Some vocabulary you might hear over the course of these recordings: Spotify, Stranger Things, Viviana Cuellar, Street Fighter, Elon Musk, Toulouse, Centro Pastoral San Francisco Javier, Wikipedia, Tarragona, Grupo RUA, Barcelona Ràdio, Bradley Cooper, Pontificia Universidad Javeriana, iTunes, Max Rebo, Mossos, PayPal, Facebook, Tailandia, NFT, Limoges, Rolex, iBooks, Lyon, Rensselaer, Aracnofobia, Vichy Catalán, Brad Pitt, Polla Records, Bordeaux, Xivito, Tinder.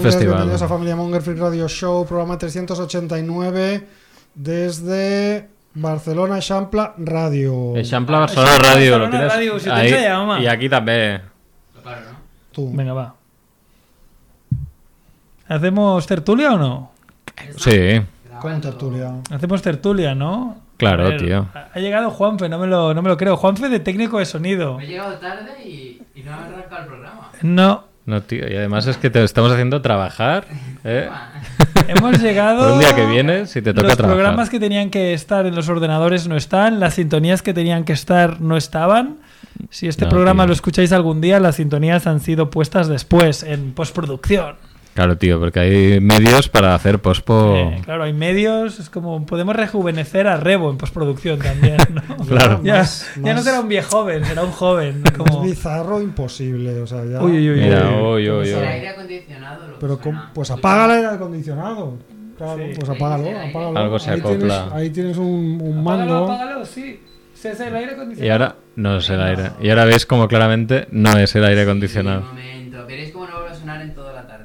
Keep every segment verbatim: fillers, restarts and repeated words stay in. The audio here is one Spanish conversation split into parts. Mónguer, festival. Bienvenidos a Familia Mónguer Free Radio Show, programa trescientos ochenta y nueve desde Barcelona, Eixample Radio. Eixample Barcelona Ràdio, lo tienes Radio, si ahí, llama. Y aquí también. Lo paro, ¿no? Tú. Venga, va. ¿Hacemos tertulia o no? Sí. Con tertulia. Hacemos tertulia, ¿no? Claro, ver, tío. Ha llegado Juanfe, no me lo, no me lo creo. Juanfe de técnico de sonido. Me he llegado tarde y, y no me ha arrancado el programa. No. No, tío. Y además es que te estamos haciendo trabajar. ¿Eh? Hemos llegado... Por un día que vienes y te toca los trabajar. Los programas que tenían que estar en los ordenadores no están. Las sintonías que tenían que estar no estaban. Si este no, programa tío. Lo escucháis algún día, las sintonías han sido puestas después, en postproducción. Claro, tío, porque hay medios para hacer pospo... Sí, claro, hay medios, es como... Podemos rejuvenecer a Rebo en postproducción también, ¿no? Claro. Ya, más, ya más... no será un viejo joven, será un joven. Es como... bizarro imposible, o sea, ya... Uy, uy, uy. Mira, uy, uy, uy. ¿Será aire acondicionado? Lo Pero con... pues apaga el aire acondicionado. Claro, sí. Pues apágalo, apágalo. Algo se acopla. Ahí tienes, ahí tienes un, un mando. Apágalo, apágalo, sí. ¿Sí es el aire acondicionado? Y ahora no es el aire. Y ahora veis como claramente no es el aire acondicionado. Sí, un momento. Veréis cómo no vuelve a sonar en toda la tarde.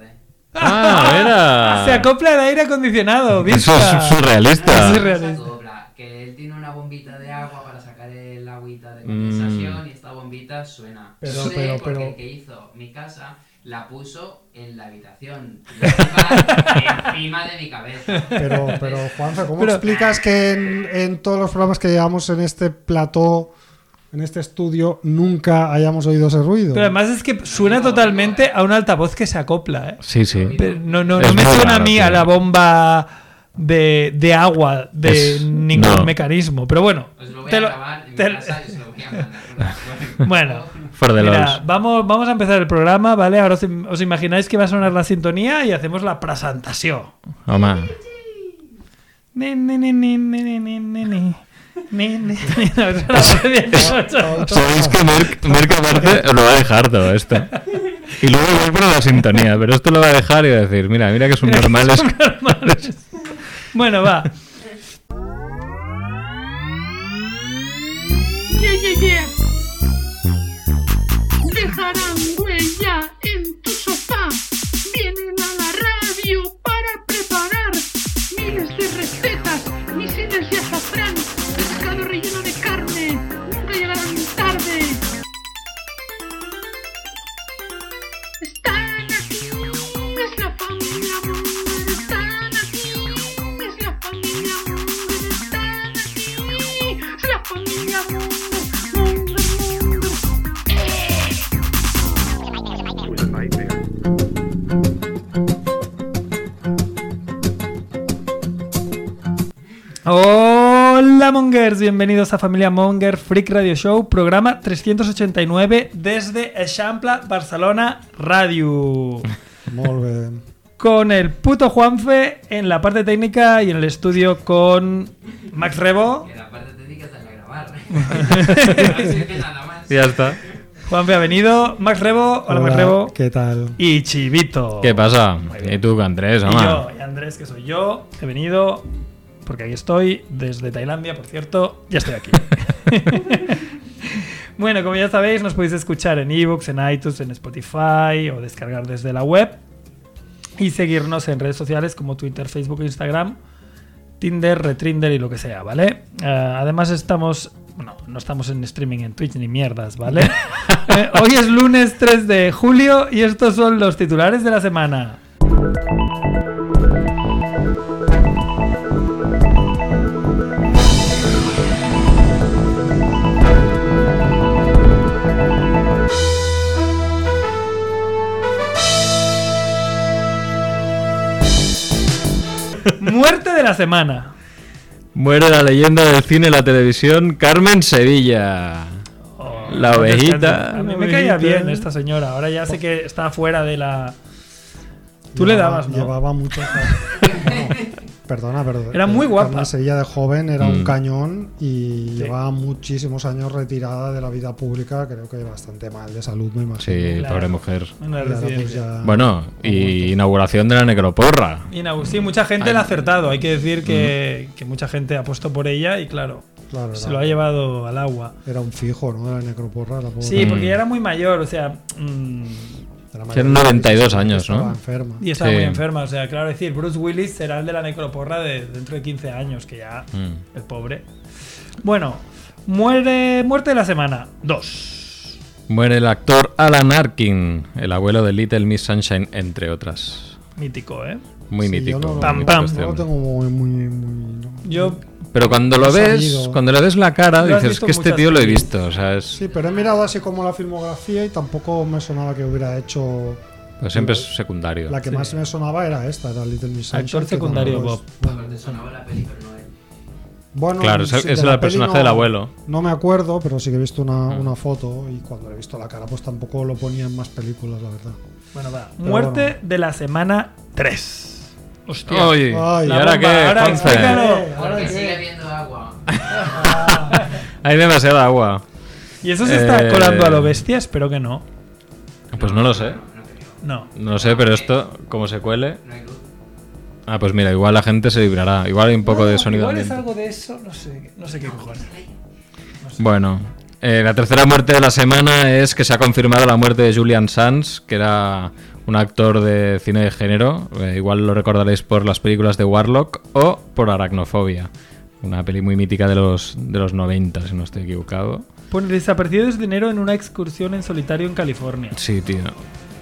Ah, se acopla el aire acondicionado, ¿viste? Eso es surrealista. Es surrealista. Se acopla, que él tiene una bombita de agua para sacar el agüita de condensación mm. y esta bombita suena. Pero, sí, pero, porque pero... el que hizo mi casa la puso en la habitación, la encima de mi cabeza. Pero, pero Juanfe, ¿cómo pero... explicas que en, en todos los programas que llevamos en este plató, en este estudio, nunca hayamos oído ese ruido? Pero además es que suena totalmente a un altavoz que se acopla, ¿eh? Sí, sí. Pero no no, no me suena a mí a la bomba de, de agua de es, ningún no. mecanismo. Pero bueno. Os lo voy te a lo, grabar en te... mi casa y os lo voy a mandar. Bueno. Mira, vamos, vamos a empezar el programa, ¿vale? Ahora os, os imagináis que va a sonar la sintonía y hacemos la presentación. Home. Ne, ne, ne, ne, ne, ne, ne, ne. Sabéis que Merck, Merck aparte lo va a dejar todo esto y luego vuelvo a la sintonía, pero esto lo va a dejar y va a decir, mira, mira que son mira normales, que son normales. Bueno, va. Yeah, yeah, yeah. Dejarán huella en tu sofá. Vienen a la radio para preparar miles de recetas, misiles de azafrán, relleno de carne, nunca llegarán tarde. Están aquí, es la familia Mónguer, están aquí, es la familia Mónguer, están aquí, es la familia Mónguer, Mónguer, Mónguer. ¡Oh! Hola Mongers, bienvenidos a Familia Mónguer Freak Radio Show, programa trescientos ochenta y nueve desde Eixample Barcelona Ràdio. Molt bé. Con el puto Juanfe en la parte técnica y en el estudio con Max Rebo. Que la parte técnica está en grabar. Ya está. Juanfe ha venido, Max Rebo, hola, hola Max Rebo. ¿Qué tal? Y Chivito. ¿Qué pasa? Y tú, Andrés, mamá. Y yo, y Andrés, que soy yo, he venido... Porque aquí estoy, desde Tailandia, por cierto, ya estoy aquí. Bueno, como ya sabéis, nos podéis escuchar en iBooks, en iTunes, en Spotify o descargar desde la web. Y seguirnos en redes sociales como Twitter, Facebook, Instagram, Tinder, Retrinder y lo que sea, ¿vale? Uh, además estamos... Bueno, no estamos en streaming en Twitch ni mierdas, ¿vale? eh, hoy es lunes tres de julio y estos son los titulares de la semana. Muerte de la semana. Muere la leyenda del cine y la televisión, Carmen Sevilla. Oh, la ovejita. A mí me caía bien esta señora. Ahora ya sé que está fuera de la... Tú llevaba, le dabas, ¿no? Llevaba mucho... No, perdona, perdona. Era muy guapa. Carmen Sevilla de joven era mm. un cañón y sí. llevaba muchísimos años retirada de la vida pública. Creo que bastante mal de salud, me imagino. Sí, claro. Pobre mujer. Pues ya... Bueno, y inauguración de la necroporra. Inau- sí, mucha gente Ay. la ha acertado. Hay que decir que, mm. que mucha gente ha apostado por ella y claro, claro se era. lo ha llevado al agua. Era un fijo, ¿no? De la necroporra. La sí, porque mm. ella era muy mayor. O sea... Mmm, Nuestra madre. Tiene noventa y dos años, ¿no? Enferma. Y estaba sí. muy enferma. O sea, claro, decir, Bruce Willis será el de la necroporra de dentro de quince años, que ya, mm. el pobre. Bueno, muere, muerte de la semana, dos. Muere el actor Alan Arkin, el abuelo de Little Miss Sunshine, entre otras. Mítico, ¿eh? Muy sí, mítico. Yo no, pam, muy pam. Yo lo tengo muy, muy, muy... Yo... Pero cuando lo ves, salido. cuando le ves la cara, dices que este tío series. lo he visto. O sea, es... Sí, pero he mirado así como la filmografía y tampoco me sonaba que hubiera hecho... Pero siempre es secundario. La que sí. más me sonaba era esta, era Little Miss Sunshine. Actor secundario, Bob. Te sonaba la peli, pero no él. Bueno, claro, es, es el personaje no, del abuelo. No me acuerdo, pero sí que he visto una, ah. una foto y cuando le he visto la cara, pues tampoco lo ponía en más películas, la verdad. Bueno, va. Pero Muerte bueno. de la semana tres. Hostia. Oye, ay, ¿y ahora qué? Ahora, ahora que sigue habiendo agua. Hay demasiada agua. ¿Y eso se está eh... colando a lo bestia? Espero que no. Pues no, no lo sé. No. No lo sé, pero esto, como se cuele. No hay luz. Ah, pues mira, igual la gente se librará. Igual hay un poco no, de sonido. Igual es algo de eso, no sé, no sé qué cojones. No sé. Bueno, eh, la tercera muerte de la semana es que se ha confirmado la muerte de Julian Sands, que era un actor de cine de género, eh, igual lo recordaréis por las películas de Warlock o por Aracnofobia, una peli muy mítica de los, de los noventa, si no estoy equivocado. Pues desaparecido desde enero en una excursión en solitario en California. Sí, tío.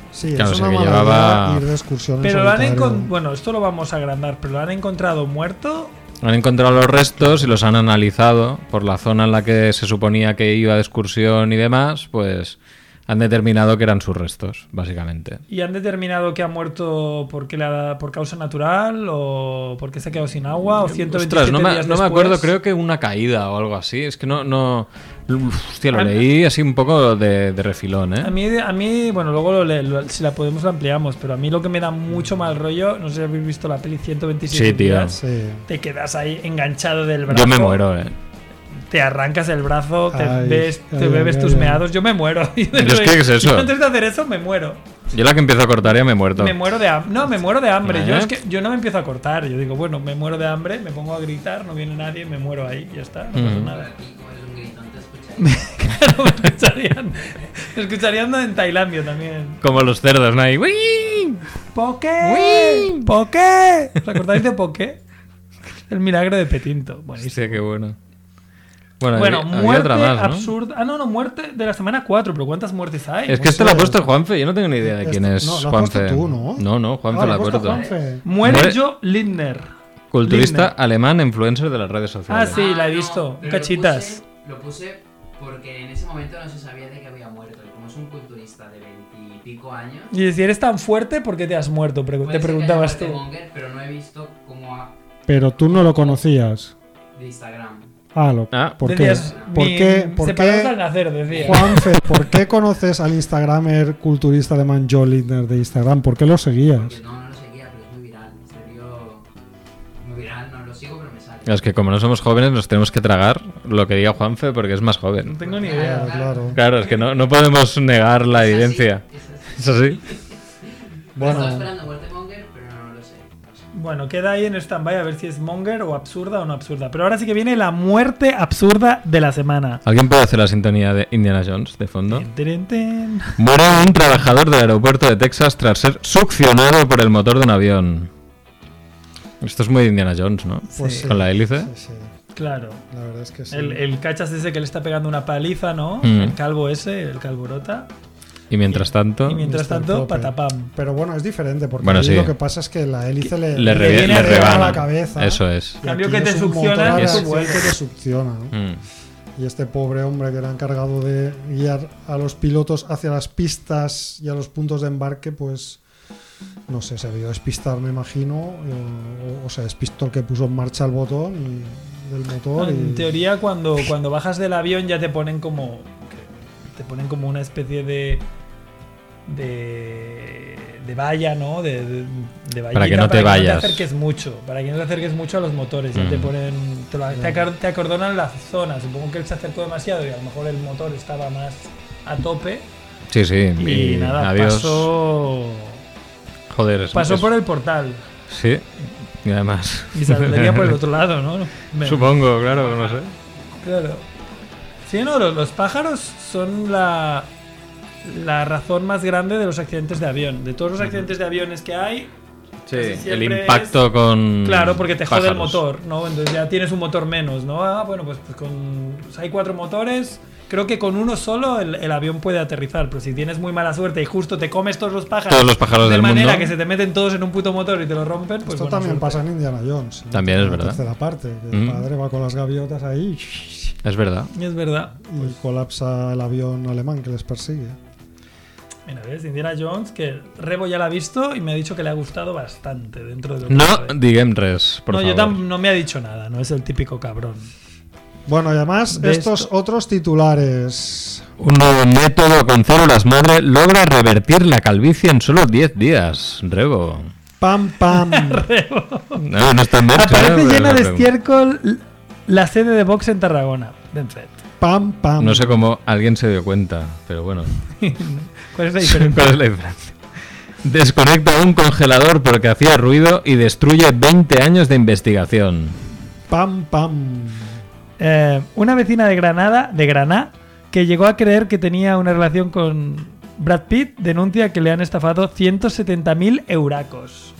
Sí, claro, es una maravilla llevaba... ir de excursión en solitario. Pero lo han encon... Bueno, esto lo vamos a agrandar, pero ¿lo han encontrado muerto? Han encontrado los restos y los han analizado por la zona en la que se suponía que iba de excursión y demás, pues... Han determinado que eran sus restos, básicamente. ¿Y han determinado que ha muerto porque la, por causa natural o porque se ha quedado sin agua o ciento veintisiete Ostras, no me, días no después? Me acuerdo, creo que una caída o algo así. Es que no... no hostia, lo leí así un poco de, de refilón, ¿eh? A mí, a mí bueno, luego lo le, lo, si la podemos la ampliamos, pero a mí lo que me da mucho mal rollo, no sé si habéis visto la peli ciento veintisiete sí, tío. días, sí. Te quedas ahí enganchado del brazo. Yo me muero, ¿eh? Te arrancas el brazo, te, ay, ves, ay, te bebes ay, tus ay, meados, yo me muero. ¿Es que es eso? Yo antes de hacer eso me muero. Yo la que empiezo a cortar ya me he muerto. Me muero de hambre. No, me muero de hambre. ¿Eh? Yo es que yo no me empiezo a cortar. Yo digo, bueno, me muero de hambre, me pongo a gritar, no viene nadie, me muero ahí, ya está, no mm. pasa nada. Claro, me escucharían. Me escucharían en Tailandia también. Como los cerdos, ¿no? ¡Wii! ¡Poqué! ¡Poqué! ¿Os acordáis de Poqué? El milagro de Petinto. Buenísimo. Hostia, qué bueno. Bueno, bueno había, muerte había otra más, ¿no? absurda. Ah, no, no, muerte de la semana cuatro, pero ¿cuántas muertes hay? Es que este la ha puesto el Juanfe, yo no tengo ni idea de quién es. No, lo has puesto tú, ¿no? No, no, Juanfe ah, la ha puesto. Muere Jo Lindner. Culturista Lindner. Alemán, influencer de las redes sociales. Ah, sí, ah, la he visto. No, cachitas. Lo puse, lo puse porque en ese momento no se sabía de que había muerto. Y como es un culturista de veintipico años... Y si eres tan fuerte, ¿por qué te has muerto? Pregu- te preguntabas tú. Monger, pero no he visto cómo ha... Pero tú no lo conocías. De Instagram. Ah, lo, ah, ¿por, decías, qué? ¿Por qué? ¿Por qué? Al nacer, decía. Juanfe, ¿por qué conoces al Instagramer culturista alemán Jo Lindner de Instagram? ¿Por qué lo seguías? Porque no, no lo seguía, pero es muy viral. Es muy viral, no lo sigo, pero me sale. Es que como no somos jóvenes, nos tenemos que tragar lo que diga Juanfe porque es más joven. No tengo ni idea, claro. Claro, claro es que no, no podemos negar la es evidencia. Así, es así. Bueno. Estoy esperando muerte Monger, pero no lo sé. Bueno, queda ahí en stand-by a ver si es Monger o absurda o no absurda. Pero ahora sí que viene la muerte absurda de la semana. ¿Alguien puede hacer la sintonía de Indiana Jones de fondo? Ten, ten, ten. Muere un trabajador del aeropuerto de Texas tras ser succionado por el motor de un avión. Esto es muy Indiana Jones, ¿no? Pues sí. Con la hélice. Sí, sí. Claro. La verdad es que sí. El, el cachas ese que le está pegando una paliza, ¿no? Mm. El calvo ese, el calvorota. Y mientras tanto... Y mientras tanto, patapam. Pero bueno, es diferente, porque bueno, sí. Lo que pasa es que la hélice le, le, revi- le, le rebana la cabeza. Eso es. Cambio que te succiona, que te succiona. Y este pobre hombre que era encargado de guiar a los pilotos hacia las pistas y a los puntos de embarque, pues... No sé, se vio despistar, me imagino. O, o sea, despistó el que puso en marcha el botón y, del motor. No, en y... teoría, cuando, cuando bajas del avión ya te ponen como... Te ponen como una especie de de, de valla, ¿no? De, de, de vallita, para que no te para vayas. Para que no te acerques mucho. Para que no te acerques mucho a los motores. Mm. Ya te ponen, te, lo, te, ac- te acordonan las zonas. Supongo que él se acercó demasiado y a lo mejor el motor estaba más a tope. Sí, sí. Y, y nada, adiós. pasó... Joder. Pasó es... por el portal. Sí, y además... Y saldría por el otro lado, ¿no? Menos. Supongo, claro, no sé. Claro. Sí, no, los pájaros son la la razón más grande de los accidentes de avión. De todos los accidentes de aviones que hay, sí, el impacto es, con claro, porque te pájaros. Jode el motor, ¿no? Entonces ya tienes un motor menos, ¿no? Ah, bueno, pues, pues con pues hay cuatro motores, creo que con uno solo el, el avión puede aterrizar, pero si tienes muy mala suerte y justo te comes todos los pájaros, todos los pájaros de del manera mundo. Que se te meten todos en un puto motor y te lo rompen, pues esto también suerte. Pasa en Indiana Jones, ¿no? También es la verdad. Tercera parte, que mm. el padre va con las gaviotas ahí. Es verdad. Es verdad. Y pues colapsa el avión alemán que les persigue. Mira, ves, Indiana Jones, que Rebo ya la ha visto y me ha dicho que le ha gustado bastante dentro de lo que no, diguem res, por no, favor. Yo tam- no me ha dicho nada, no es el típico cabrón. Bueno, y además, de estos esto. Otros titulares. Un nuevo método con células madre logra revertir la calvicie en solo diez días, Rebo. Pam, pam. Rebo. No, no está en marcha. Aparece llena de estiércol la sede de Vox en Tarragona. Ben fet. Pam, pam. No sé cómo alguien se dio cuenta, pero bueno. ¿Cuál es la diferencia? ¿Cuál es la diferencia? Desconecta un congelador porque hacía ruido y destruye veinte años de investigación. Pam, pam. Eh, una vecina de Granada, de Granada, que llegó a creer que tenía una relación con Brad Pitt, denuncia que le han estafado ciento setenta mil euracos.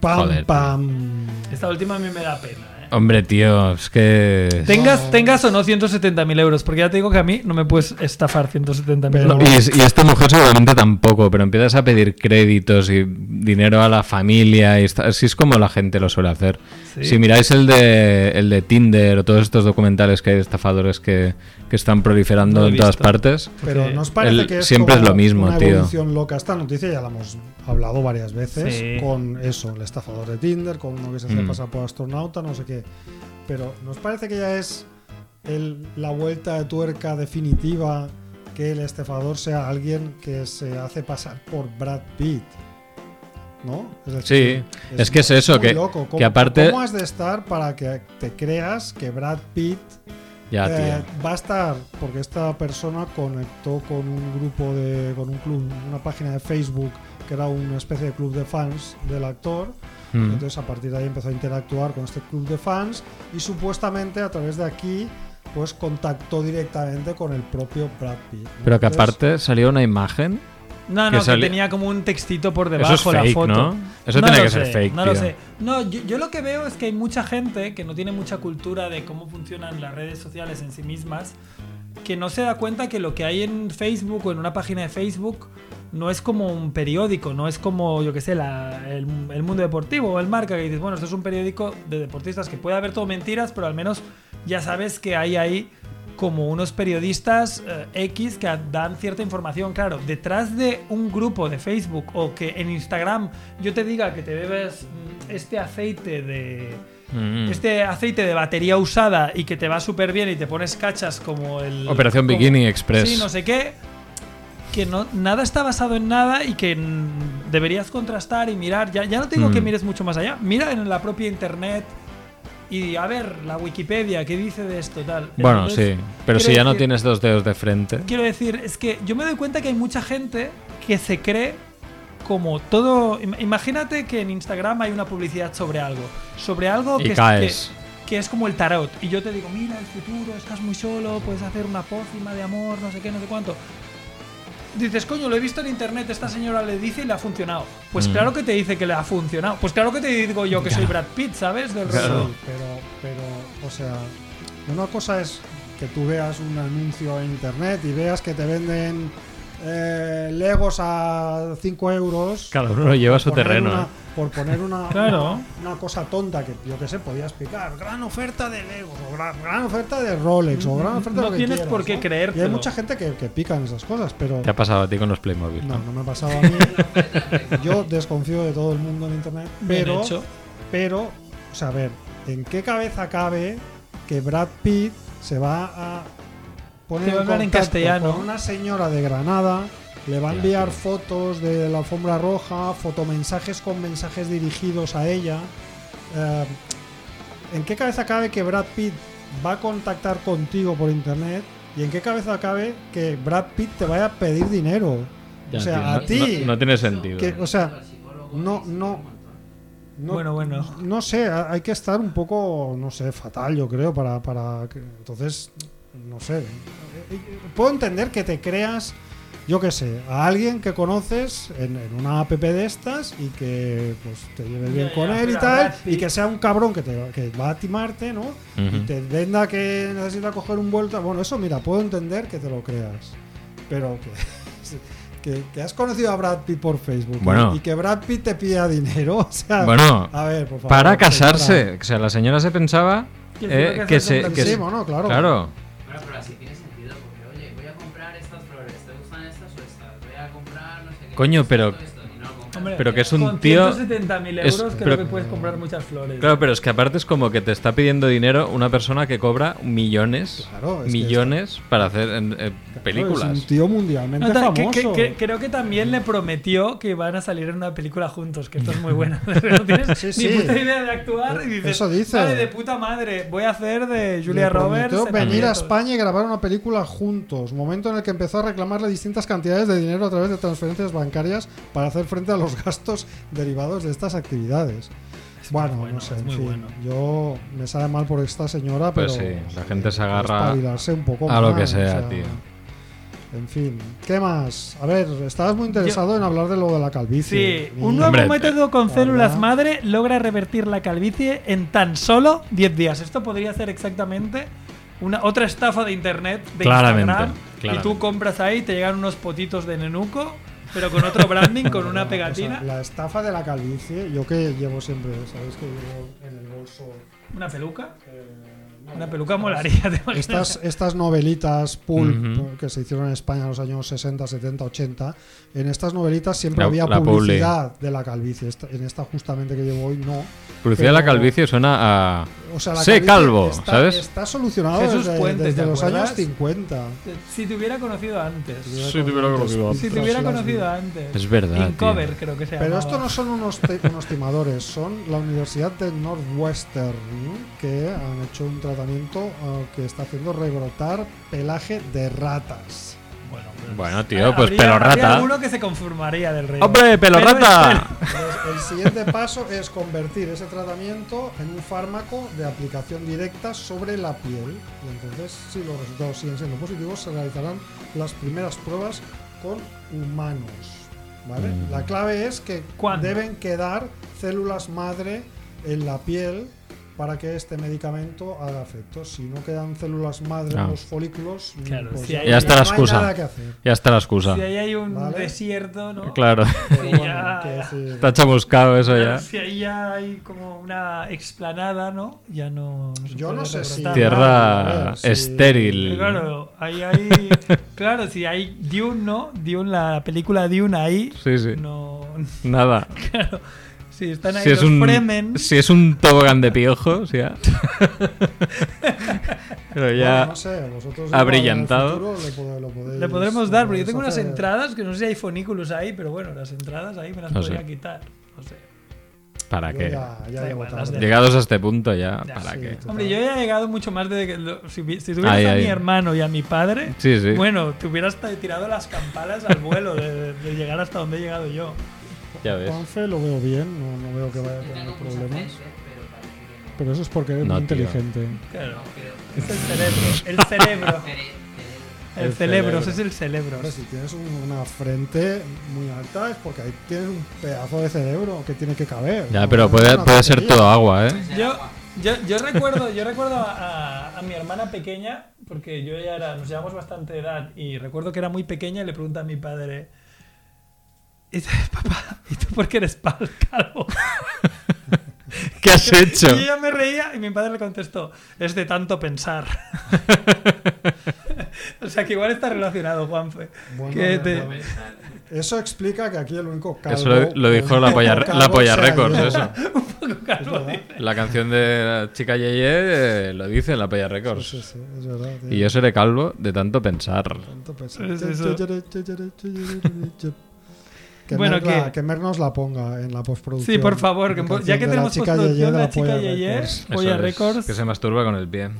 Pam, joder, pam. Esta última a mí me da pena. Hombre, tío, es que... Tengas, oh. tengas o no ciento setenta mil euros, porque ya te digo que a mí no me puedes estafar ciento setenta mil euros. Y, y esta mujer seguramente tampoco, pero empiezas a pedir créditos y dinero a la familia. Y está, así es como la gente lo suele hacer. ¿Sí? Si miráis el de el de Tinder o todos estos documentales que hay de estafadores que, que están proliferando no en todas partes, pero ¿no os parece el, que es siempre es lo mismo, una evolución tío? Loca. Esta noticia ya la hemos hablado varias veces, sí. Con eso, el estafador de Tinder, con uno que se hace mm. pasar por astronauta, no sé qué. Pero ¿nos parece que ya es el, la vuelta de tuerca definitiva que el estafador sea alguien que se hace pasar por Brad Pitt? ¿No? Es decir, sí, es, es que es eso, que, loco. ¿Cómo, que aparte... ¿Cómo has de estar para que te creas que Brad Pitt ya, eh, va a estar? Porque esta persona conectó con un grupo, de con un club, una página de Facebook que era una especie de club de fans del actor. Entonces a partir de ahí empezó a interactuar con este club de fans y supuestamente a través de aquí pues contactó directamente con el propio Brad Pitt, ¿no? Pero que aparte salió una imagen no, no, que, que sali... tenía como un textito por debajo. Eso es fake, la foto, ¿no? Eso no tiene que sé, ser fake, no tío. Lo sé. No, yo, yo lo que veo es que hay mucha gente que no tiene mucha cultura de cómo funcionan las redes sociales en sí mismas, que no se da cuenta que lo que hay en Facebook o en una página de Facebook no es como un periódico, no es como, yo qué sé, la, el, el Mundo Deportivo o el Marca, que dices, bueno, esto es un periódico de deportistas que puede haber todo mentiras, pero al menos ya sabes que hay ahí como unos periodistas eh, X que dan cierta información. Claro, detrás de un grupo de Facebook o que en Instagram yo te diga que te bebes este aceite de... este aceite de batería usada y que te va súper bien y te pones cachas como el... Operación como, Bikini Express. Sí, no sé qué. Que no, nada está basado en nada y que deberías contrastar y mirar. Ya, ya no te digo mm. que mires mucho más allá. Mira en la propia internet y a ver la Wikipedia, ¿qué dice de esto? Tal. Bueno, entonces, sí. Pero si ya decir, no tienes dos dedos de frente. Quiero decir, es que yo me doy cuenta que hay mucha gente que se cree como todo... Imagínate que en Instagram hay una publicidad sobre algo. Sobre algo que, caes. Es, que, que es como el tarot. Y yo te digo, mira, el futuro, estás muy solo, puedes hacer una pócima de amor, no sé qué, no sé cuánto. Dices, coño, lo he visto en internet, esta señora le dice y le ha funcionado. Pues mm. claro que te dice que le ha funcionado. Pues claro que te digo yo que soy Brad Pitt, ¿sabes? Del claro. Sí, pero, pero, o sea, una cosa es que tú veas un anuncio en internet y veas que te venden... Eh, Legos a cinco euros. Cada uno lo lleva a su terreno. Una, por poner una, claro. una, una cosa tonta que yo que sé, podía explicar. Gran oferta de Legos, o gran, gran oferta de Rolex, o gran oferta no de lo que quieras. No tienes por qué creer. Y hay mucha gente que, que pica en esas cosas, pero. ¿Te ha pasado a ti con los Playmobil? No, no, no me ha pasado a mí. Yo desconfío de todo el mundo en internet. Pero, pero, o sea, a ver, ¿en qué cabeza cabe que Brad Pitt se va a. Te va a hablar en castellano. Con una señora de Granada, le va a enviar fotos de la alfombra roja, fotomensajes con mensajes dirigidos a ella. Eh, ¿En qué cabeza cabe que Brad Pitt va a contactar contigo por internet? ¿Y en qué cabeza cabe que Brad Pitt te vaya a pedir dinero? Ya, o sea, tío, a ti. No, no, no tiene sentido. Que, o sea, no, no. No, bueno, bueno. No sé, hay que estar un poco, no sé, fatal, yo creo, para. para que, entonces. No sé. Puedo entender que te creas. yo qué sé, a alguien que conoces en, en una app de estas y que pues te lleves bien con él y tal, y que sea un cabrón que, te, que va a timarte, ¿no? Uh-huh. Y te venda que necesita coger un vuelta. Bueno, eso, mira, puedo entender que te lo creas, pero que... Que, que has conocido a Brad Pitt por Facebook, bueno, ¿no? Y que Brad Pitt te pida dinero, o sea, bueno, a ver, por favor, para casarse, para... o sea, la señora se pensaba eh, que, que se, que se... ¿no? Claro. Claro. Bueno, pero así tiene sentido, porque oye, voy a comprar estas flores, ¿te gustan estas o estas? Voy a comprar, no sé qué. Coño, pero Hombre, pero que es un tío. ciento setenta mil euros creo que puedes comprar muchas flores. Claro, pero es que aparte es como que te está pidiendo dinero una persona que cobra millones, claro, es millones que para hacer eh, películas. Claro, es un tío mundialmente no, famoso. Que, que, que, creo que también le prometió que van a salir en una película juntos, que esto es muy bueno. No tienes sí, sí. ni puta idea de actuar y dices, eso dice. Vale, de puta madre, voy a hacer de Julia le Roberts. Venir proyectos. a España y grabar una película juntos. Momento en el que empezó a reclamarle distintas cantidades de dinero a través de transferencias bancarias para hacer frente a los gastos derivados de estas actividades. Es bueno, bueno, no sé, en fin, bueno. Yo me sale mal por esta señora, pero pues sí, la gente se agarra un poco a lo más, que sea, o sea, tío. En fin, ¿qué más? A ver, estabas muy interesado yo... en hablar de lo de la calvicie. Sí, y... un nuevo método con células madre logra revertir la calvicie en tan solo diez días. Esto podría ser exactamente una otra estafa de internet de claramente, Instagram. Claramente. Y tú compras ahí, te llegan unos potitos de nenuco, pero con otro branding, con una pegatina. O sea, la estafa de la calvicie, yo que llevo siempre, ¿sabes? Que llevo en el bolso... ¿Una peluca? Eh, no, una peluca estas, molaría, te imaginas. Estas, estas novelitas pulp uh-huh. que se hicieron en España en los años sesenta, setenta, ochenta, en estas novelitas siempre la, había la publicidad publi. de la calvicie. Esta, en esta justamente que llevo hoy, no. Publicidad de la calvicie suena a... O sea, la sé calvo, está, ¿sabes? Está solucionado Jesús desde, Puentes, desde los años cincuenta. Si te hubiera conocido antes. Si te hubiera conocido antes. Si te hubiera conocido antes. Es verdad. Incover, creo que se llama. Pero esto no son unos, te- unos timadores, son la Universidad de Northwestern, ¿no? Que han hecho un tratamiento uh, que está haciendo rebrotar pelaje de ratas. Bueno, pues, bueno tío, pues habría, pelorrata. Habría alguno que se conformaría del rey. ¡Hombre, pelorrata! Pero, pero, el siguiente paso es convertir ese tratamiento en un fármaco de aplicación directa sobre la piel. Y entonces, si los resultados siguen siendo positivos, se realizarán las primeras pruebas con humanos, ¿vale? Mm. La clave es que ¿cuándo? Deben quedar células madre en la piel para que este medicamento haga efecto. Si no quedan células madre no. en los folículos, claro, pues si ya, ya está la excusa. No hay nada que ya está la excusa. Si ahí hay un ¿vale? desierto, ¿no? Claro. Bueno, ya... sí. Está chamuscado eso ya. Si ahí ya hay como una explanada, ¿no? Ya no. no Yo no sé si tierra ver, estéril. Sí. Claro, ahí hay. Claro, si hay Dune, ¿no? Dune, la película Dune ahí. Sí, sí. No. Nada. Claro. Sí, están ahí si, los es un, fremen. si es un tobogán de piojos, ya. Pero ya bueno, no sé, abrillantado. Futuro, le, pod- le podremos dar, porque yo tengo unas hacer... entradas que no sé si hay fonículos ahí, pero bueno, las entradas ahí me las no podría sé. quitar. No sé. ¿Para qué? Ya, ya sí, bueno, de... Llegados a este punto ya, ya ¿para sí, qué? Hombre, yo ya he llegado mucho más de... Lo, si, si tuvieras ahí, a ahí. mi hermano y a mi padre, sí, sí. bueno, te hubieras tirado las campanas al vuelo de, de llegar hasta donde he llegado yo. Ya ves. Juanfe lo veo bien, no, no veo que vaya a tener problemas. Pero eso es porque es no, muy inteligente. Claro, es el cerebro. El cerebro. El, el cerebro, eso es el cerebro. Pero si tienes una frente muy alta es porque ahí tienes un pedazo de cerebro que tiene que caber. Ya, ¿no? Pero puede, puede ser todo agua, ¿eh? Yo, yo, yo recuerdo, yo recuerdo a, a, a mi hermana pequeña, porque yo ya era, nos llevamos bastante edad, y recuerdo que era muy pequeña y le pregunté a mi padre... Y dice, papá, ¿y tú por qué eres pal calvo? ¿Qué has hecho? Y ella me reía y mi padre le contestó, es de tanto pensar. O sea que igual está relacionado, Juanfe. Bueno, que te... Eso explica que aquí el único calvo... Eso lo, lo dijo la Polla, la Polla Records, eso. Un poco calvo. La canción de la chica Yeye eh, lo dice en la Polla Records. Sí, sí, sí, es verdad, tío. Y yo seré calvo de tanto pensar. Tanto pensar. ¿Es eso? Que, bueno, Mer la, que Mer nos la ponga en la postproducción. Sí, por favor, que po- ya que tenemos postproducción de la chica Yeye, Polla Records. Que se masturba con el pie.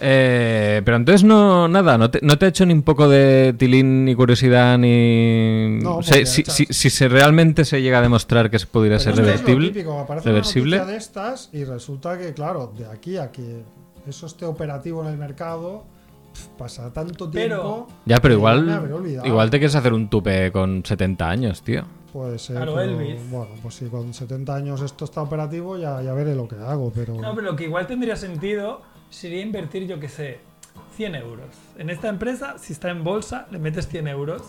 eh, pero entonces no, nada, no te, no te ha hecho ni un poco de tilín, ni curiosidad, ni... No, o sea, si, si, si se realmente se llega a demostrar que pudiera pero ser esto reversible. Es lo típico, aparece reversible. Una noticia de estas y resulta que, claro, de aquí a que eso esté operativo en el mercado... pasa tanto tiempo. Pero, ya, pero igual, igual te quieres hacer un tupe con setenta años, tío. Pues eh, claro, Elvis. Bueno, pues si con setenta años esto está operativo, ya, ya veré lo que hago, pero... No, pero lo que igual tendría sentido sería invertir, yo qué sé, cien euros. En esta empresa, si está en bolsa, le metes cien euros.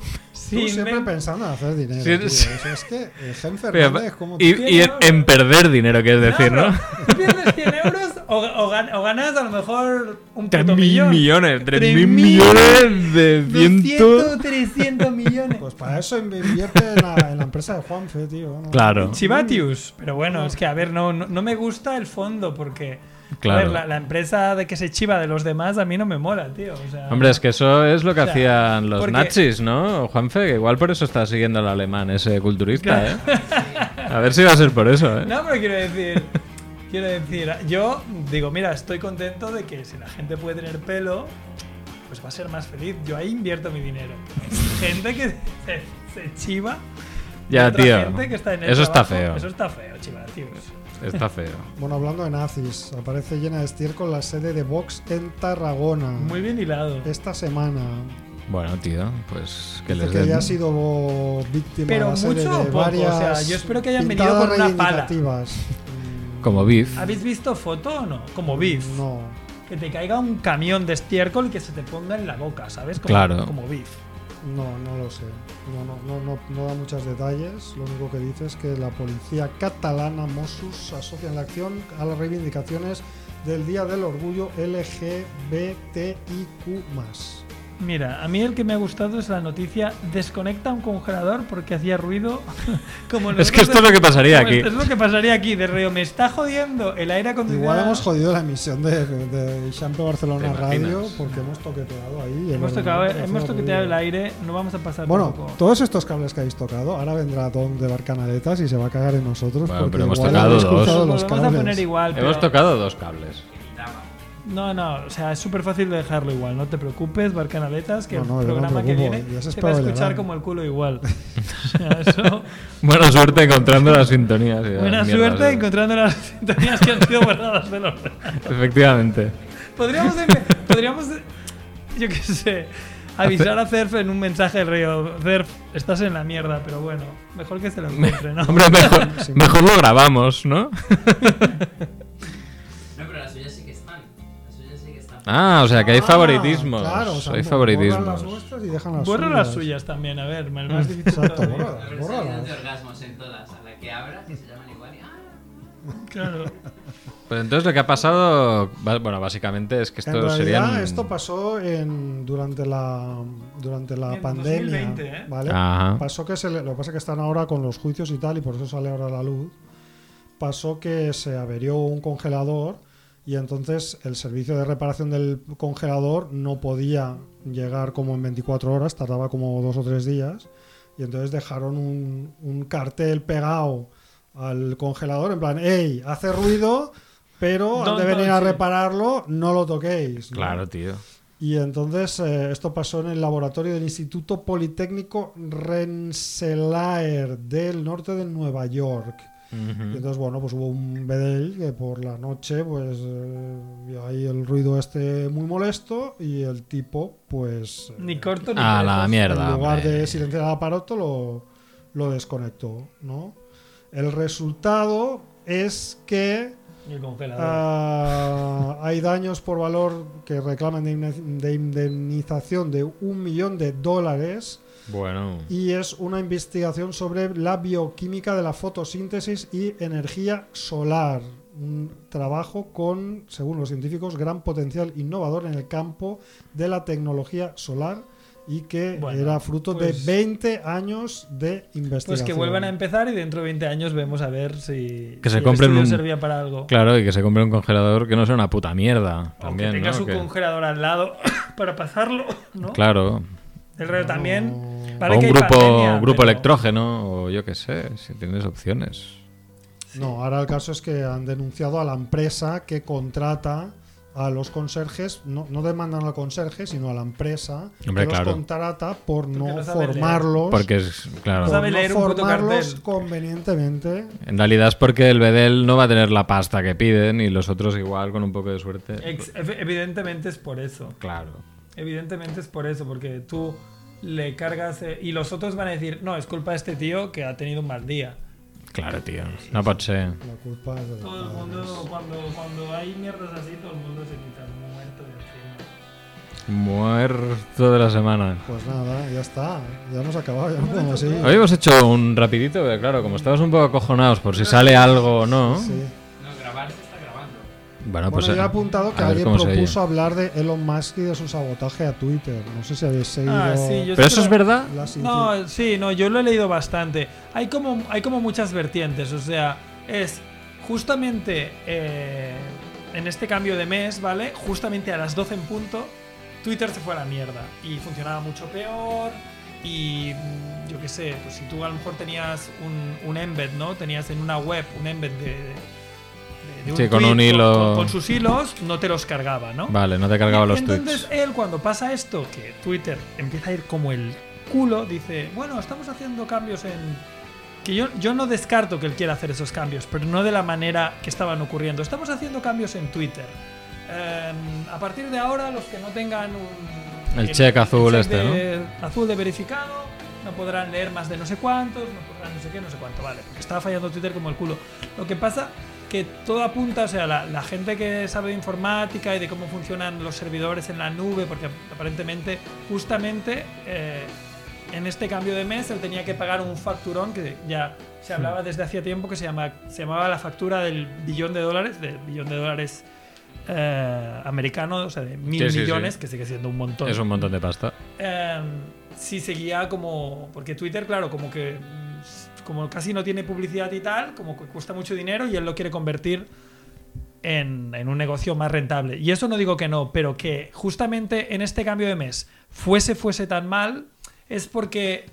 Tú siempre me... pensando en hacer dinero, sí, tío. Sí. O sea, es que el Gen Fernández... Como y y en, en perder dinero, que es decir, ¿no? ¿no? Pierdes cien euros o, o, gan, o ganas a lo mejor un puto millón. millones. tres mil millones de ciento... trescientos millones. Pues para eso invierte en la, en la empresa de Juanfe, tío. ¿No? Claro. Chivatius. Pero bueno, es que a ver, no, no, no me gusta el fondo porque... Claro. A ver, la, la empresa de que se chiva de los demás a mí no me mola, tío. O sea, hombre, es que eso es lo que o sea, hacían los porque... nazis, ¿no? Juanfe, que igual por eso está siguiendo al alemán ese culturista, ¿eh? A ver si va a ser por eso, ¿eh? No, pero quiero decir... Quiero decir, yo digo, mira, estoy contento de que si la gente puede tener pelo, pues va a ser más feliz. Yo ahí invierto mi dinero. Gente que se, se chiva. Ya, tío. Gente que está en el eso trabajo, está feo. Eso está feo, chiva, tío. Está feo. Bueno, hablando de nazis, aparece llena de estiércol la sede de Vox en Tarragona. Muy bien hilado. Esta semana. Bueno, tío, pues que dice les den. Que ya ha sido víctima pero la sede mucho de o poco, varias. O sea, yo espero que hayan venido con una pala. Como Beef. ¿Habéis visto foto o no? Como Beef. No. Que te caiga un camión de estiércol y que se te ponga en la boca, ¿sabes? Como, claro. Como Beef. No, no lo sé. No, no, no, no, no da muchos detalles. Lo único que dice es que la policía catalana Mossos asocia la acción a las reivindicaciones del Día del Orgullo L G B T I Q más. Mira, a mí el que me ha gustado es la noticia: desconecta un congelador porque hacía ruido. Como es que esto de, es lo que pasaría aquí. Es lo que pasaría aquí. De reo, me está jodiendo el aire acondicionado. Igual hemos jodido la emisión de, de Eixample Barcelona Radio porque hemos toqueteado ahí. Hemos, el, tocado, el, hemos toqueteado el aire, no vamos a pasar. Bueno, poco. Todos estos cables que habéis tocado, ahora vendrá Don de Barcanaletas y se va a cagar en nosotros. Bueno, porque pero hemos tocado dos. Los vamos a poner igual, hemos pero... tocado dos cables. No, no, o sea, es súper fácil de dejarlo igual, no te preocupes, Barcanaletas, que no, no, el programa no que viene se va a escuchar como el culo igual. O sea, eso... Buena suerte encontrando las sintonías. Buena mierda, suerte ¿sabes? Encontrando las sintonías que han sido guardadas del orden. Efectivamente. Podríamos, podríamos, yo qué sé, avisar a Cerf en un mensaje del río. Cerf, estás en la mierda, pero bueno, mejor que se lo encuentre, ¿no? Hombre, mejor, mejor lo grabamos, ¿no? Ah, o sea que hay ah, favoritismo. Claro, o sea, hay favoritismos. Borran las vuestras y dejan las borra suyas. Las suyas también, a ver, el más difícil. Exacto, borra, borra. Las orgasmos en todas, a la que abra, que se llaman igual y ah. Claro. Pues entonces lo que ha pasado, bueno, básicamente es que esto en realidad, serían... esto pasó en durante la durante la en pandemia, dos mil veinte, ¿eh? ¿Vale? Ajá. Pasó que se le, lo que pasa es que están ahora con los juicios y tal y por eso sale ahora a la luz. Pasó que se averió un congelador. Y entonces el servicio de reparación del congelador no podía llegar como en veinticuatro horas, tardaba como dos o tres días. Y entonces dejaron un, un cartel pegado al congelador en plan, ¡ey! Hace ruido, pero antes de venir a repararlo, no lo toquéis, ¿no? Claro, tío. Y entonces eh, esto pasó en el laboratorio del Instituto Politécnico Rensselaer del norte de Nueva York. Y entonces, bueno, pues hubo un bedel que por la noche, pues, eh, vio ahí el ruido este muy molesto y el tipo, pues... Eh, ni corto ni a corto. La mierda. En lugar hombre. De silenciar el aparato, lo, lo desconectó, ¿no? El resultado es que el congelador. Uh, hay daños por valor que reclaman de indemnización de un millón de dólares. Bueno. Y es una investigación sobre la bioquímica de la fotosíntesis y energía solar. Un trabajo con, según los científicos, gran potencial innovador en el campo de la tecnología solar y que bueno, era fruto pues, de veinte años de investigación. Pues que vuelvan a empezar y dentro de veinte años vemos a ver si, que se si compren el estudio un, servía para algo. Claro, y que se compre un congelador que no sea una puta mierda. O también, que tenga ¿no? su que... congelador al lado para pasarlo, ¿no? Claro. El reo también. Vale o un grupo, pandemia, grupo pero... electrógeno, o yo qué sé, si tienes opciones. No, ahora el caso es que han denunciado a la empresa que contrata a los conserjes, no, no demandan al conserje, sino a la empresa hombre, que claro. los contrata por porque no formarlos, porque es, claro. por no leer no formarlos convenientemente. En realidad es porque el bedel no va a tener la pasta que piden y los otros igual con un poco de suerte. Ex- evidentemente es por eso. Claro. Evidentemente es por eso, porque tú le cargas... Eh, y los otros van a decir, no, es culpa de este tío que ha tenido un mal día. Claro, tío, no pot ser. La culpa es de todo el mundo, cuando, cuando hay mierdas así, todo el mundo se quita muerto de encima. Muerto de la semana. Pues nada, ya está, ya hemos acabado, ya no podemos ir. Hoy hemos hecho un rapidito, pero claro, como estamos un poco acojonados por si sale algo o no... Sí, sí. Bueno, pues bueno, yo he apuntado que alguien propuso hablar de Elon Musk y de su sabotaje a Twitter. No sé si habéis seguido... Ah, sí, ¿pero eso es verdad? No, sí, no, yo lo he leído bastante. Hay como, hay como muchas vertientes. O sea, es justamente eh, en este cambio de mes, ¿vale? Justamente a las doce en punto, Twitter se fue a la mierda. Y funcionaba mucho peor. Y yo qué sé, pues si tú a lo mejor tenías un, un embed, ¿no? Tenías en una web un embed de... de Sí, con un hilo. Con, con, con sus hilos no te los cargaba, ¿no? Vale, no te cargaba los tweets. Entonces él, cuando pasa esto, que Twitter empieza a ir como el culo, dice, bueno, estamos haciendo cambios en... Que yo, yo no descarto que él quiera hacer esos cambios, pero no de la manera que estaban ocurriendo. Estamos haciendo cambios en Twitter. Eh, a partir de ahora, los que no tengan un... El, el check azul el check este, de, ¿no? Azul de verificado, no podrán leer más de no sé cuántos, no podrán no sé qué, no sé cuánto, vale. Porque estaba fallando Twitter como el culo. Lo que pasa... que todo apunta, o sea, la, la gente que sabe de informática y de cómo funcionan los servidores en la nube, porque aparentemente, justamente, eh, en este cambio de mes él tenía que pagar un facturón que ya se hablaba desde hacía tiempo, que se, llama, se llamaba la factura del billón de dólares, del billón de dólares eh, americano, o sea, de mil sí, millones, sí, sí. que sigue siendo un montón. Es un montón de pasta. Eh, sí, seguía como... Porque Twitter, claro, como que... como casi no tiene publicidad y tal, como que cuesta mucho dinero y él lo quiere convertir en, en un negocio más rentable. Y eso no digo que no, pero que justamente en este cambio de mes fuese fuese tan mal es porque,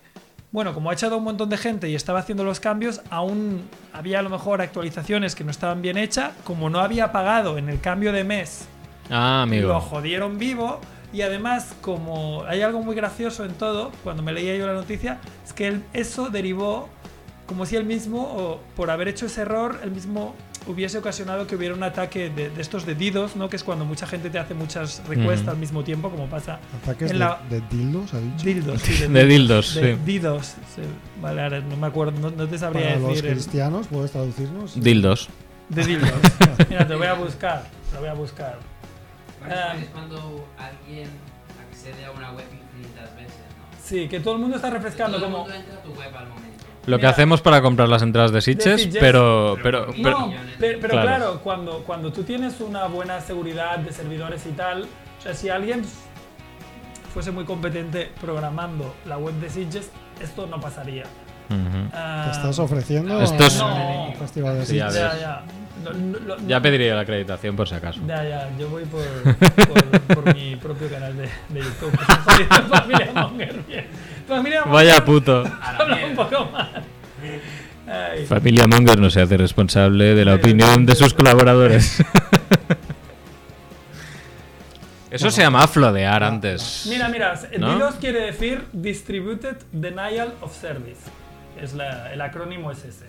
bueno, como ha echado un montón de gente y estaba haciendo los cambios, aún había a lo mejor actualizaciones que no estaban bien hechas, como no había pagado en el cambio de mes, ah, amigo. Lo jodieron vivo. Y además, como hay algo muy gracioso en todo, cuando me leía yo la noticia, es que él, eso derivó como si él mismo, o por haber hecho ese error, él mismo hubiese ocasionado que hubiera un ataque de, de estos de DDoS, ¿no? Que es cuando mucha gente te hace muchas requests mm. al mismo tiempo, como pasa. ¿Ataques en la... de, de dildos, ha dicho? Dildos, sí, de, de dildos, de, sí. DDoS, sí. Vale, ahora no me acuerdo, no, no te sabría Para decir. ¿Los cristianos el... puedes traducirnos? Dildos. De dildos. Mira, te voy a buscar, te voy a buscar. Es cuando alguien accede a una web infinitas veces, ¿no? Sí, que todo el mundo está refrescando. Todo el mundo como... entra a tu web al momento. Lo Mira, que hacemos para comprar las entradas de Sitges, pero... Pero, pero, pero, no, pero, pero claro, claro cuando, cuando tú tienes una buena seguridad de servidores y tal, o sea, si alguien fuese muy competente programando la web de Sitges, esto no pasaría. Uh-huh. Uh, ¿Te estás ofreciendo? Esto es... No, festival de Sitges. Ya, ya. No, no, no, ya pediría la acreditación por si acaso. Ya, ya, yo voy por, por, por mi propio canal de, de YouTube. Familia Mónguer, bien. Familia Mónguer, vaya puto. Habla un poco más. Ay. Familia Mónguer no se hace responsable de la opinión de sus colaboradores. Eso bueno, se llama flodear antes. Mira, mira, ¿no? DDoS quiere decir Distributed Denial of Service. Es la, el acrónimo es ese.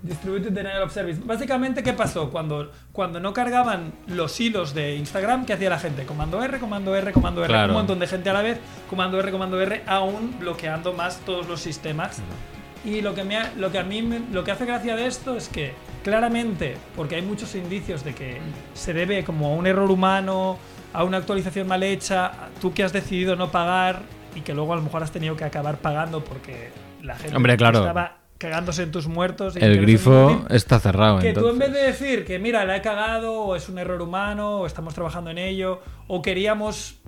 Distributed Denial of Service. Básicamente, ¿qué pasó? Cuando, cuando no cargaban los hilos de Instagram, ¿qué hacía la gente? Comando R, comando R, comando R. Claro. Un montón de gente a la vez. Comando R, comando R, aún bloqueando más todos los sistemas. Uh-huh. Y lo que, me, lo que a mí me, lo que hace gracia de esto es que, claramente, porque hay muchos indicios de que se debe como a un error humano, a una actualización mal hecha, tú que has decidido no pagar y que luego a lo mejor has tenido que acabar pagando porque la gente Hombre, claro. estaba... cagándose en tus muertos. Y el grifo está cerrado. Que entonces, tú, en vez de decir que mira, la he cagado, o es un error humano, o estamos trabajando en ello, o queríamos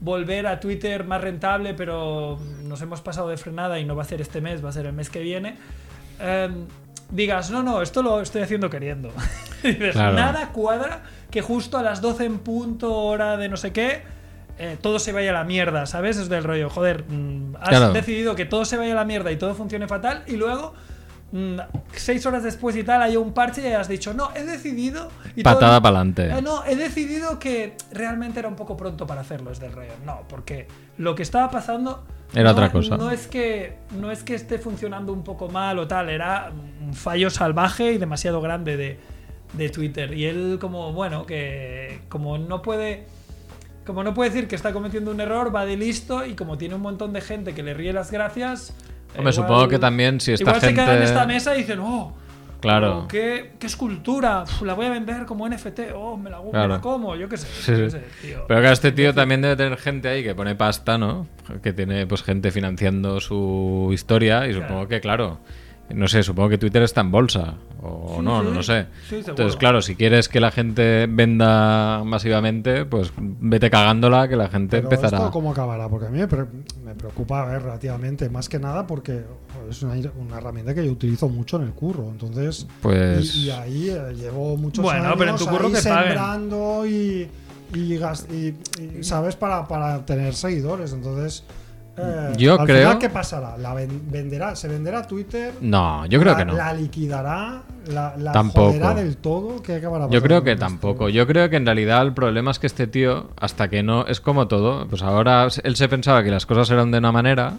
volver a Twitter más rentable, pero nos hemos pasado de frenada y no va a ser este mes, va a ser el mes que viene, eh, digas, no, no, esto lo estoy haciendo queriendo. Dices, claro. Nada cuadra que justo a las doce en punto, hora de no sé qué, Eh, todo se vaya a la mierda, ¿sabes? Es del rollo, joder, mm, has claro. decidido que todo se vaya a la mierda y todo funcione fatal y luego mm, seis horas después y tal hay un parche y has dicho, no, he decidido... Y patada para adelante. Eh, no, he decidido que realmente era un poco pronto para hacerlo, es del rollo. No, porque lo que estaba pasando... Era no, otra cosa. No es, que, no es que esté funcionando un poco mal o tal, era un fallo salvaje y demasiado grande de, de Twitter. Y él como, bueno, que como no puede... Como no puede decir que está cometiendo un error, va de listo, y como tiene un montón de gente que le ríe las gracias... Hombre, igual, supongo que también si esta igual gente... Igual se quedan en esta mesa y dicen, oh, claro. oh qué, qué escultura, la voy a vender como N F T, oh, me la, me claro. la como, yo qué sé. Sí, yo qué sé, tío. Pero que este tío también debe tener gente ahí que pone pasta, ¿no? Que tiene pues gente financiando su historia y supongo claro. que, claro... No sé, supongo que Twitter está en bolsa o sí, no, sí. no sé. Sí, entonces, claro, si quieres que la gente venda masivamente, pues vete cagándola que la gente Pero empezará. ¿Esto cómo acabará? Porque a mí me preocupa, a ver, relativamente, más que nada porque es una, una herramienta que yo utilizo mucho en el curro, entonces pues... y, y ahí eh, llevo muchos bueno, años pero en tu curro ahí sembrando y, y, y, y sabes para, para tener seguidores, entonces Eh, yo al creo final, ¿qué pasará? ¿La venderá? ¿Se venderá Twitter? No, yo creo la, que no. ¿La liquidará? ¿La, la joderá del todo? ¿Qué acabará pasando? Yo creo que tampoco. Este... Yo creo que en realidad el problema es que este tío, hasta que no, es como todo. Pues ahora él se pensaba que las cosas eran de una manera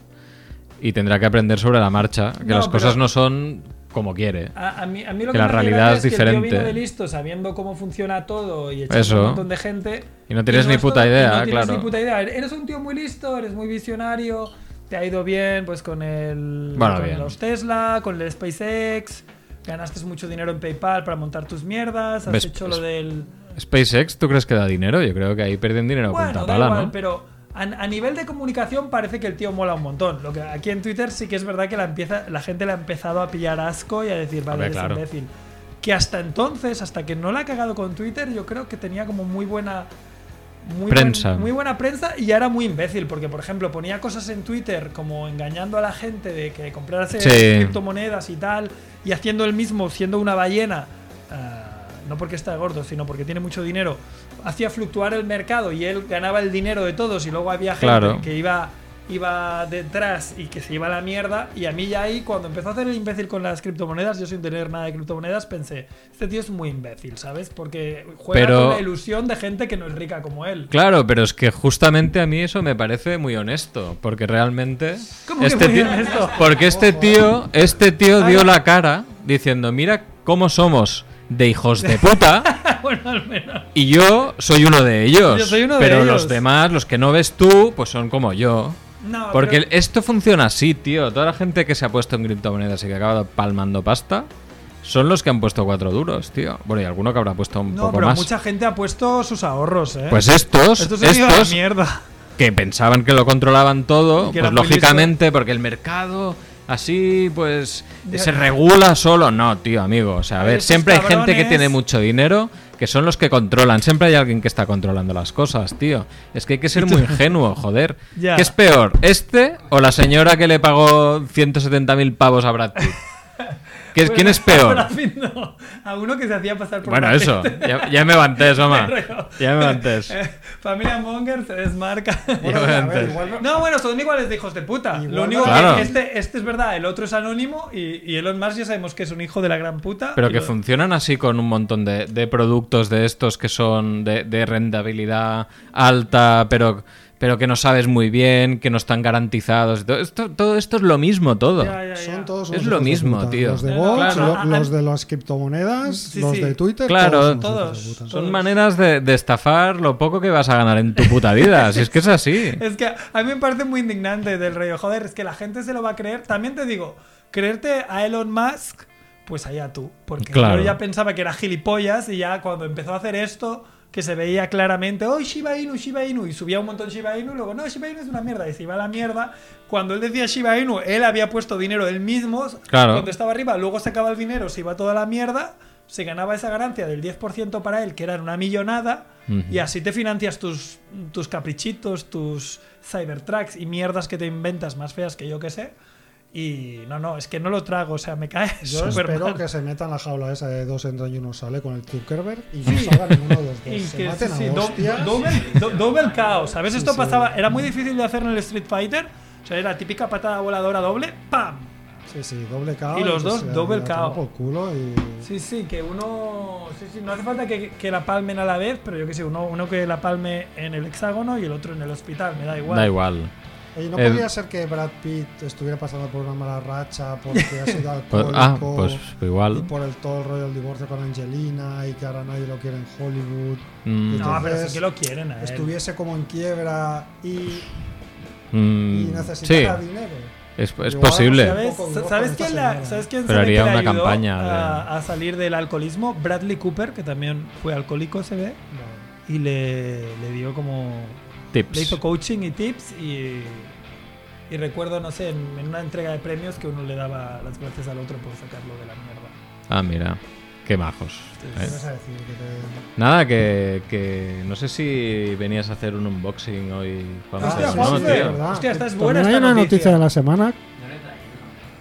y tendrá que aprender sobre la marcha, que no, las cosas no son... como quiere. A, a, mí, a mí lo que, que la me realidad es, es diferente. Que el tío vino de listo sabiendo cómo funciona todo y echando un montón de gente. Y no tienes y no ni puta todo, idea, no tienes claro. ni puta idea. Eres un tío muy listo, eres muy visionario, te ha ido bien pues con el bueno, con bien. los Tesla, con el SpaceX, ganaste mucho dinero en PayPal para montar tus mierdas, has ¿Ves? hecho lo del SpaceX, ¿tú crees que da dinero? Yo creo que ahí pierden dinero bueno, a punta pala, igual, ¿no? Pero A, a nivel de comunicación parece que el tío mola un montón. Lo que aquí en Twitter sí que es verdad que la, empieza, la gente le ha empezado a pillar asco y a decir, vale, a ver, eres claro. imbécil. Que hasta entonces, hasta que no la ha cagado con Twitter, yo creo que tenía como muy buena muy prensa. Buen, muy buena prensa y ya era muy imbécil, porque por ejemplo ponía cosas en Twitter como engañando a la gente de que comprarse sí. criptomonedas y tal, y haciendo el mismo, siendo una ballena. Uh, No porque está gordo, sino porque tiene mucho dinero. Hacía fluctuar el mercado y él ganaba el dinero de todos. Y luego había gente claro. que iba, iba detrás y que se iba a la mierda. Y a mí ya ahí, cuando empezó a hacer el imbécil con las criptomonedas, yo sin tener nada de criptomonedas, pensé, este tío es muy imbécil, ¿sabes? Porque juega pero... con la ilusión de gente que no es rica como él. Claro, pero es que justamente a mí eso me parece muy honesto. Porque realmente... ¿Cómo este que muy tío... honesto? Porque este tío, este tío dio la cara diciendo, mira cómo somos... de hijos de puta. Bueno, al menos. Y yo soy uno de ellos. Yo soy uno de pero ellos. Los demás, los que no ves tú, pues son como yo. No, porque pero... esto funciona así, tío. Toda la gente que se ha puesto en criptomonedas y que ha acabado palmando pasta son los que han puesto cuatro duros, tío. Bueno, y alguno que habrá puesto un no, poco pero más. Mucha gente ha puesto sus ahorros, ¿eh? Pues estos, estos, son estos de mierda. Que pensaban que lo controlaban todo, pues lógicamente, listo. Porque el mercado... Así, pues, se regula solo. No, tío, amigo. O sea, a ver, siempre hay gente que tiene mucho dinero que son los que controlan. Siempre hay alguien que está controlando las cosas, tío. Es que hay que ser muy ingenuo, joder. Yeah. ¿Qué es peor, este o la señora que le pagó ciento setenta mil pavos a Brad Pitt? ¿Quién bueno, es peor? A, fin, no. a uno que se hacía pasar por Bueno, eso. Ya, ya me levanté, Soma. Ya me levanté. Eh, Familia Mónguer se desmarca. Bueno, ya me ver, no, bueno, son iguales de hijos de puta. Igual, Lo único claro. que este, este es verdad, el otro es anónimo y, y Elon Musk ya sabemos que es un hijo de la gran puta. Pero que lo... funcionan así con un montón de, de productos de estos que son de, de rentabilidad alta, pero... pero que no sabes muy bien, que no están garantizados. Todo esto, todo esto es lo mismo, todo. Ya, ya, ya. Son todos es lo mismo, puta. tío. Los de Vox, claro. lo, los de las criptomonedas, sí, los sí. de Twitter. Claro, todos. todos, todos. Son todos. maneras de, de estafar lo poco que vas a ganar en tu puta vida. Si es que es así. Es que a mí me parece muy indignante del rollo. Joder, es que la gente se lo va a creer. También te digo, creerte a Elon Musk, pues allá tú. Porque claro. yo ya pensaba que era gilipollas y ya cuando empezó a hacer esto... que se veía claramente, oh, Shiba Inu, Shiba Inu, y subía un montón Shiba Inu, y luego, no, Shiba Inu es una mierda, y se iba a la mierda. Cuando él decía Shiba Inu, él había puesto dinero él mismo, claro. cuando estaba arriba, luego sacaba el dinero, se iba toda la mierda, se ganaba esa ganancia del diez por ciento para él, que era una millonada, uh-huh. y así te financias tus, tus caprichitos, tus cybertrucks y mierdas que te inventas más feas que yo que sé. Y no, no, es que no lo trago, o sea, me cae. Yo espero mal. que se meta en la jaula esa de dos entra y uno sale con el Zuckerberg y no sí. salga ninguno de los dos. Y se que maten sí, a hostias. Do, doble, do, doble caos, ¿sabes? Sí, Esto sí. pasaba, era muy difícil de hacer en el Street Fighter, o sea, era típica patada voladora doble, ¡pam! Sí, sí, doble caos. Y los dos, sea, doble caos. Y... Sí, sí, que uno. Sí, sí, no hace falta que, que la palmen a la vez, pero yo qué sé, uno, uno que la palme en el hexágono y el otro en el hospital, me da igual. Da igual. Oye, ¿no eh, podría ser que Brad Pitt estuviera pasando por una mala racha porque ha sido alcohólico ah, pues, igual. y por el todo el rollo del divorcio con Angelina y que ahora nadie lo quiere en Hollywood? Mm. No, pero sí que lo quieren a él. Estuviese como en quiebra y, mm, y necesitara sí. dinero. Es, es posible. ¿Sabes, ¿sabes quién, la, ¿sabes quién se le ayudó a, de... a salir del alcoholismo? Bradley Cooper, que también fue alcohólico, se ve, no. y le, le dio como... tips. Le hizo coaching y tips y, y recuerdo, no sé, en, en una entrega de premios que uno le daba las gracias al otro por sacarlo de la mierda. Ah, mira. Qué majos. ¿Eh? Nada, que, que no sé si venías a hacer un unboxing hoy. Juan, hostia, Juan, no, tío. Tío. Hostia, esta es buena. También esta hay una noticia de la semana. No lo he traído.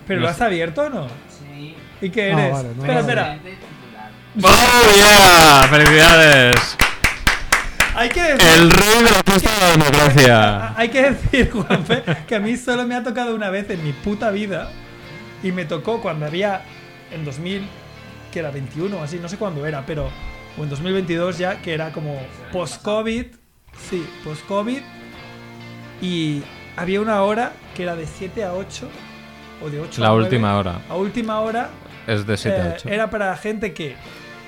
¿Pero lo has abierto o no? Sí. ¿Y qué eres? No, vale, no, espera, no, espera. ¡Oh, yeah! ¡Felicidades! Hay que decir, el rey de la fiesta de la democracia. Hay que decir, Juanfe, que a mí solo me ha tocado una vez en mi puta vida y me tocó cuando había en dos mil que era veintiuno o así, no sé cuándo era, pero o en dos mil veintidós ya, que era como post-COVID, sí, post-COVID, y había una hora que era de siete a ocho o de ocho a nueve. La última hora. La última hora es de siete a ocho. Eh, era para gente que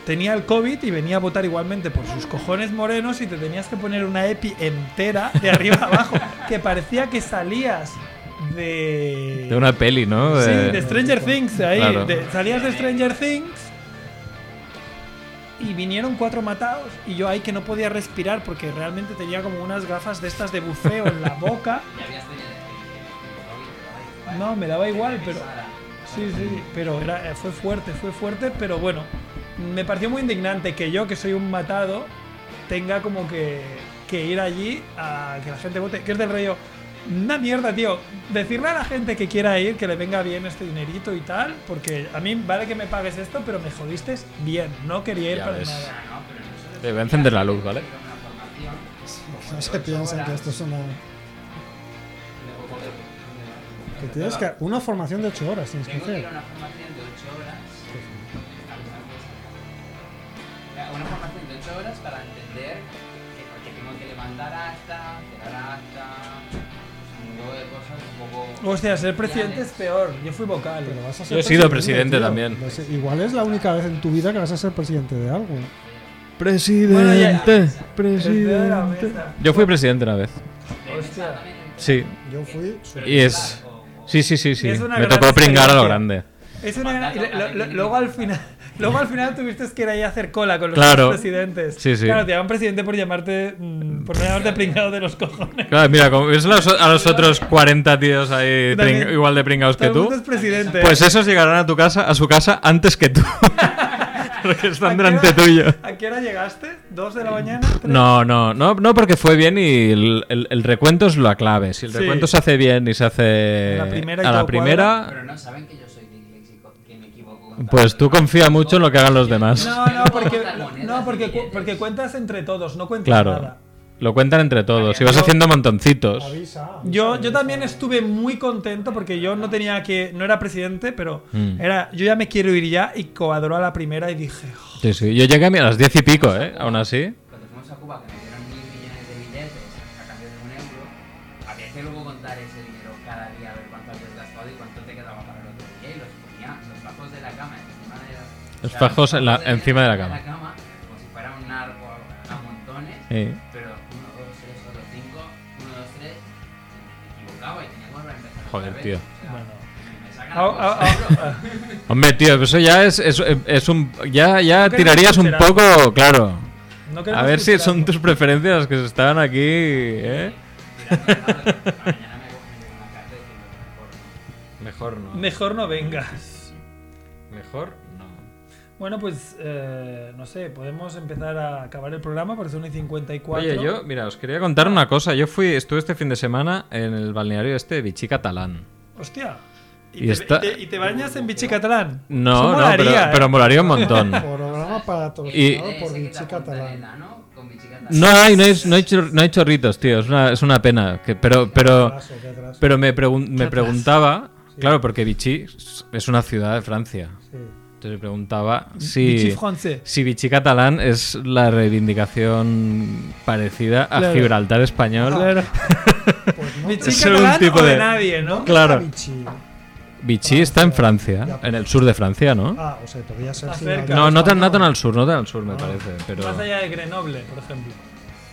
tenía el COVID y venía a votar igualmente por sus cojones morenos y te tenías que poner una epi entera de arriba a abajo que parecía que salías de... de una peli, ¿no? De... Sí, de Stranger Things, ahí. Claro. De... Salías de Stranger Things y vinieron cuatro matados y yo ahí que no podía respirar porque realmente tenía como unas gafas de estas de bufeo en la boca. No, me daba igual, pero... Sí, sí, pero era... fue fuerte, fue fuerte, pero bueno... Me pareció muy indignante que yo, que soy un matado, tenga como que, que ir allí a que la gente vote. Que es del rollo, una mierda, tío. Decirle a la gente que quiera ir, que le venga bien este dinerito y tal, porque a mí vale que me pagues esto, pero me jodiste bien. No quería ir ya para ves. nada. Te voy a encender la luz, ¿vale? No se piensan que esto es una... Que tienes que... Una formación de ocho horas, tienes que hacer. Tengo que ir a una formación de ocho horas. Una formación de ocho horas para entender que porque tengo que levantar acta, cerrar acta, un huevo de cosas un poco... Hostia, ser presidente es peor. Yo fui vocal. Pero vas a ser Yo he sido presidente, presidente también. No sé, igual es la única vez en tu vida que vas a ser presidente de algo. Presidente, bueno, ya, ya. presidente. Yo fui presidente una vez. Hostia. Sí. Yo fui... Y es... Sí, sí, sí, sí. Me tocó pringar a lo grande. Es una gran... lo, lo, luego al final... Luego al final tuviste que ir ahí a hacer cola con los claro, presidentes. Sí, sí. Claro, te llaman presidente por llamarte mmm, por no llamarte pringado de los cojones. Claro, mira, como ves a los otros cuarenta tíos ahí también, igual de pringados que tú. Presidente. Pues esos llegarán a tu casa, a su casa antes que tú. Porque están delante tuyo. ¿A qué hora llegaste? ¿Dos de la mañana? ¿Tres? No, no, no, no, porque fue bien y el, el, el recuento es la clave. Si el sí. recuento se hace bien y se hace la primera y a la primera. Cuadra, pero no saben que yo soy. Pues tú confía mucho en lo que hagan los demás. No, no, porque, no, porque, porque cuentas entre todos, no cuentas claro, nada. Lo cuentan entre todos y vas haciendo montoncitos. Yo, yo también estuve muy contento porque yo no tenía que... No era presidente, pero mm. era... Yo ya me quiero ir ya y coadró a la primera y dije... Oh. Sí, sí. Yo llegué a las diez y pico, ¿eh? Aún así. Cuando fuimos a Cuba, que me dieron mil millones de billetes a cambio de un euro, había que luego contar ese dinero cada día, a ver cuánto habías gastado y cuánto te quedaba para el otro día y los ponía... de la cama, encima de la, los fajos en la, de encima de la, de la, cama. De la cama, como si fuera un árbol a montones, sí. Pero uno, dos, tres, cuatro, cinco, uno, dos, tres, me equivocaba y tenía que volver a empezar. Joder, tío. Hombre, tío, eso ya es, es, es un... Ya, ya no tirarías un poco, claro. No a ver si escuchar, son ¿no? tus preferencias las que se están aquí, ¿eh? Sí, mejor no. Mejor no vengas. Mejor no. Bueno, pues eh, no sé, podemos empezar a acabar el programa porque son cincuenta y cuatro. Oye, yo, mira, os quería contar una cosa. Yo fui, estuve este fin de semana en el balneario este de Vichy Catalán. Hostia. ¿Y, y, te, está... y, te, ¿Y te bañas en Vichy Catalán? No, eso no, molaría, pero, ¿eh? Pero molaría un montón. Programa para todos y... por Vichy Catalán. No hay, no hay, no hay, chor, no hay chorritos, tío. Es una, es una pena. Que, pero, pero, atraso, pero me, pregun- me preguntaba. Sí. Claro, porque Vichy es una ciudad de Francia. Sí. Entonces me preguntaba si, si Vichy Catalán es la reivindicación parecida a claro. Gibraltar español. Claro. Pues Vichy Catalán tipo o de, de nadie, ¿no? Claro. Vichy. Vichy ah, está en Francia, ya, pues, en el sur de Francia, ¿no? Ah, o sea, podría ser... Cerca, no, no tan, no tan al sur, no tan al sur, no, me parece. Pero... Más allá de Grenoble, por ejemplo.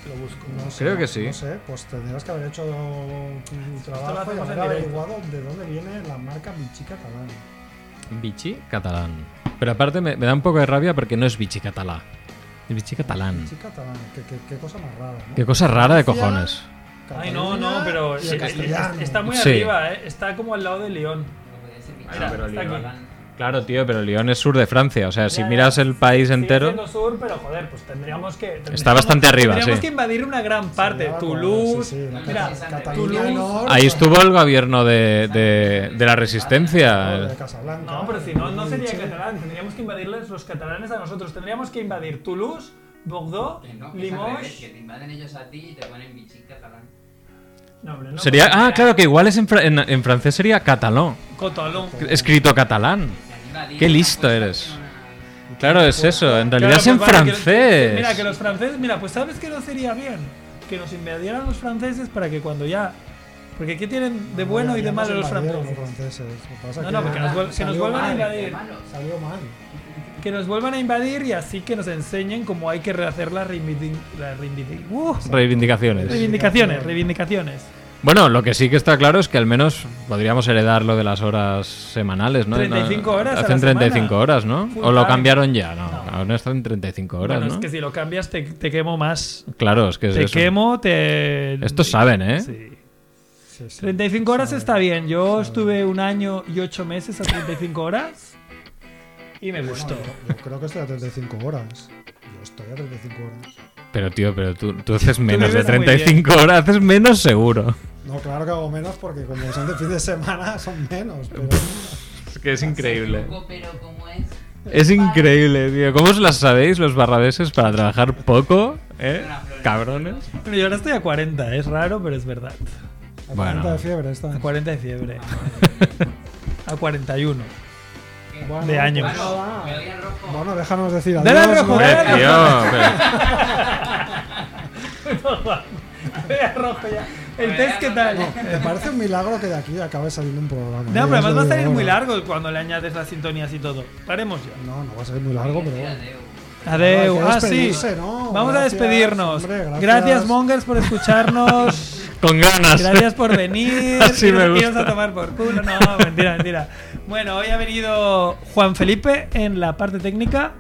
Te lo busco. No sé, creo que sí. No sé, pues tendrías que haber hecho tu trabajo y haber averiguado de dónde viene la marca Vichy Catalán. Vichy Catalán. Pero aparte me, me da un poco de rabia porque no es Vichy Catalá. Es Vichy Catalán. Vichy Catalán, qué, qué, qué cosa más rara, ¿no? Qué cosa rara de cojones. Ay, no, no, pero sí, está muy sí. arriba, ¿eh? Está como al lado de Lyon. Mira, ah, pero Lyon. Claro, tío, pero Lyon es sur de Francia. O sea, ya, si ya, miras el país entero. Sur, pero joder, pues tendríamos que. Tendríamos, está bastante arriba, sí. Tendríamos que invadir una gran parte. Sí, Toulouse. Sí, sí, mira, Toulouse. Ahí estuvo el gobierno de, de, de la Resistencia. De Casablanca. No, pero si no, no sería catalán. Tendríamos que invadirles los catalanes a nosotros. Tendríamos que invadir Toulouse, Bordeaux, no, Limoges. Que te invaden ellos a ti y te ponen Vichy Catalán. No, hombre, no, sería, ah, era... claro, que igual es en, fra- en, en francés sería catalán. Catalán. Escrito catalán. Qué listo eres. Claro, es eso. En realidad claro, es en vale, francés. Que, mira, que los franceses... Mira, pues sabes que no sería bien que nos invadieran los franceses para que cuando ya... Porque ¿qué tienen de bueno no, y de malo los franceses? Los franceses. Pasa no, que no, porque nos vuel- que nos vuelvan mal, a invadir. Salió mal. Que nos vuelvan a invadir y así que nos enseñen cómo hay que rehacer las, reivindic- las reivindic- uh, reivindicaciones. Reivindicaciones, reivindicaciones. Bueno, lo que sí que está claro es que al menos podríamos heredar lo de las horas semanales, ¿no? treinta y cinco horas Hacen a la treinta y cinco semana. Horas, ¿no? Full o lo cambiaron ya, ¿no? no. Ahora están treinta y cinco horas, bueno, ¿no? Bueno, es que si lo cambias te, te quemo más. Claro, es que es te eso. Te quemo, te... Estos saben, ¿eh? Sí. sí, sí treinta y cinco horas sabe. Está bien. Yo sabe. estuve un año y ocho meses a treinta y cinco horas y me gustó. No, yo, yo creo que estoy a treinta y cinco horas. Yo estoy a treinta y cinco horas. Pero, tío, pero tú, tú haces menos tú de treinta y cinco horas. Haces menos seguro. No, claro que hago menos porque como son de fin de semana son menos, pero... Es que es increíble. Poco, pero como es... es increíble, tío. ¿Cómo os las sabéis los barrabeses para trabajar poco? ¿Eh? Cabrones. Pero yo ahora estoy a cuarenta, es raro, pero es verdad. A bueno. cuarenta de fiebre esta. A cuarenta de fiebre. A cuarenta y uno. Bueno, de años. Bueno, bueno, bueno, déjanos decir adiós. ¡Dale rojo! ¡Dale tío! ¡Dale rojo ya! ¿El test qué tal? No, me parece un milagro que de aquí acabe saliendo un programa. No, pero además va a salir muy largo cuando le añades las sintonías y todo. Paremos ya. No, no va a salir muy largo, pero... Adeu. Ah, sí. ¿No? Vamos gracias, a despedirnos. Hombre, gracias. Gracias, Mongers, por escucharnos. Con ganas. Gracias por venir. Así me gusta. A tomar por culo. No, mentira, mentira. Bueno, hoy ha venido Juan Felipe en la parte técnica.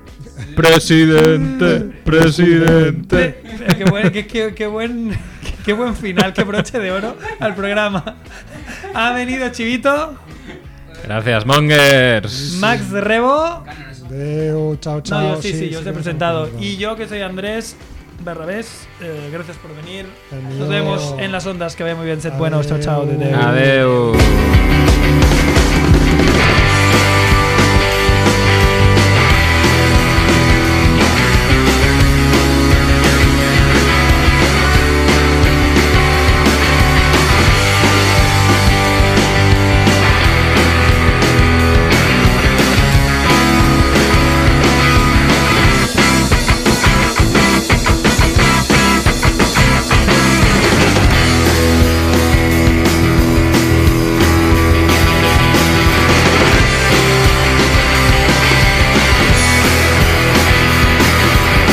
Presidente, presidente. Qué buen, qué, qué, qué buen, qué buen final, qué broche de oro al programa. Ha venido Chivito. Gracias, Mongers. Max Rebo. Deo, chao, chao. No, yo sí, sí, sí, sí yo os he presentado. Y yo, que soy Andrés Barrabés, eh, gracias por venir. Adiós. Nos vemos en las ondas, que vaya muy bien, sed buenos. Chao, chao. Adeu.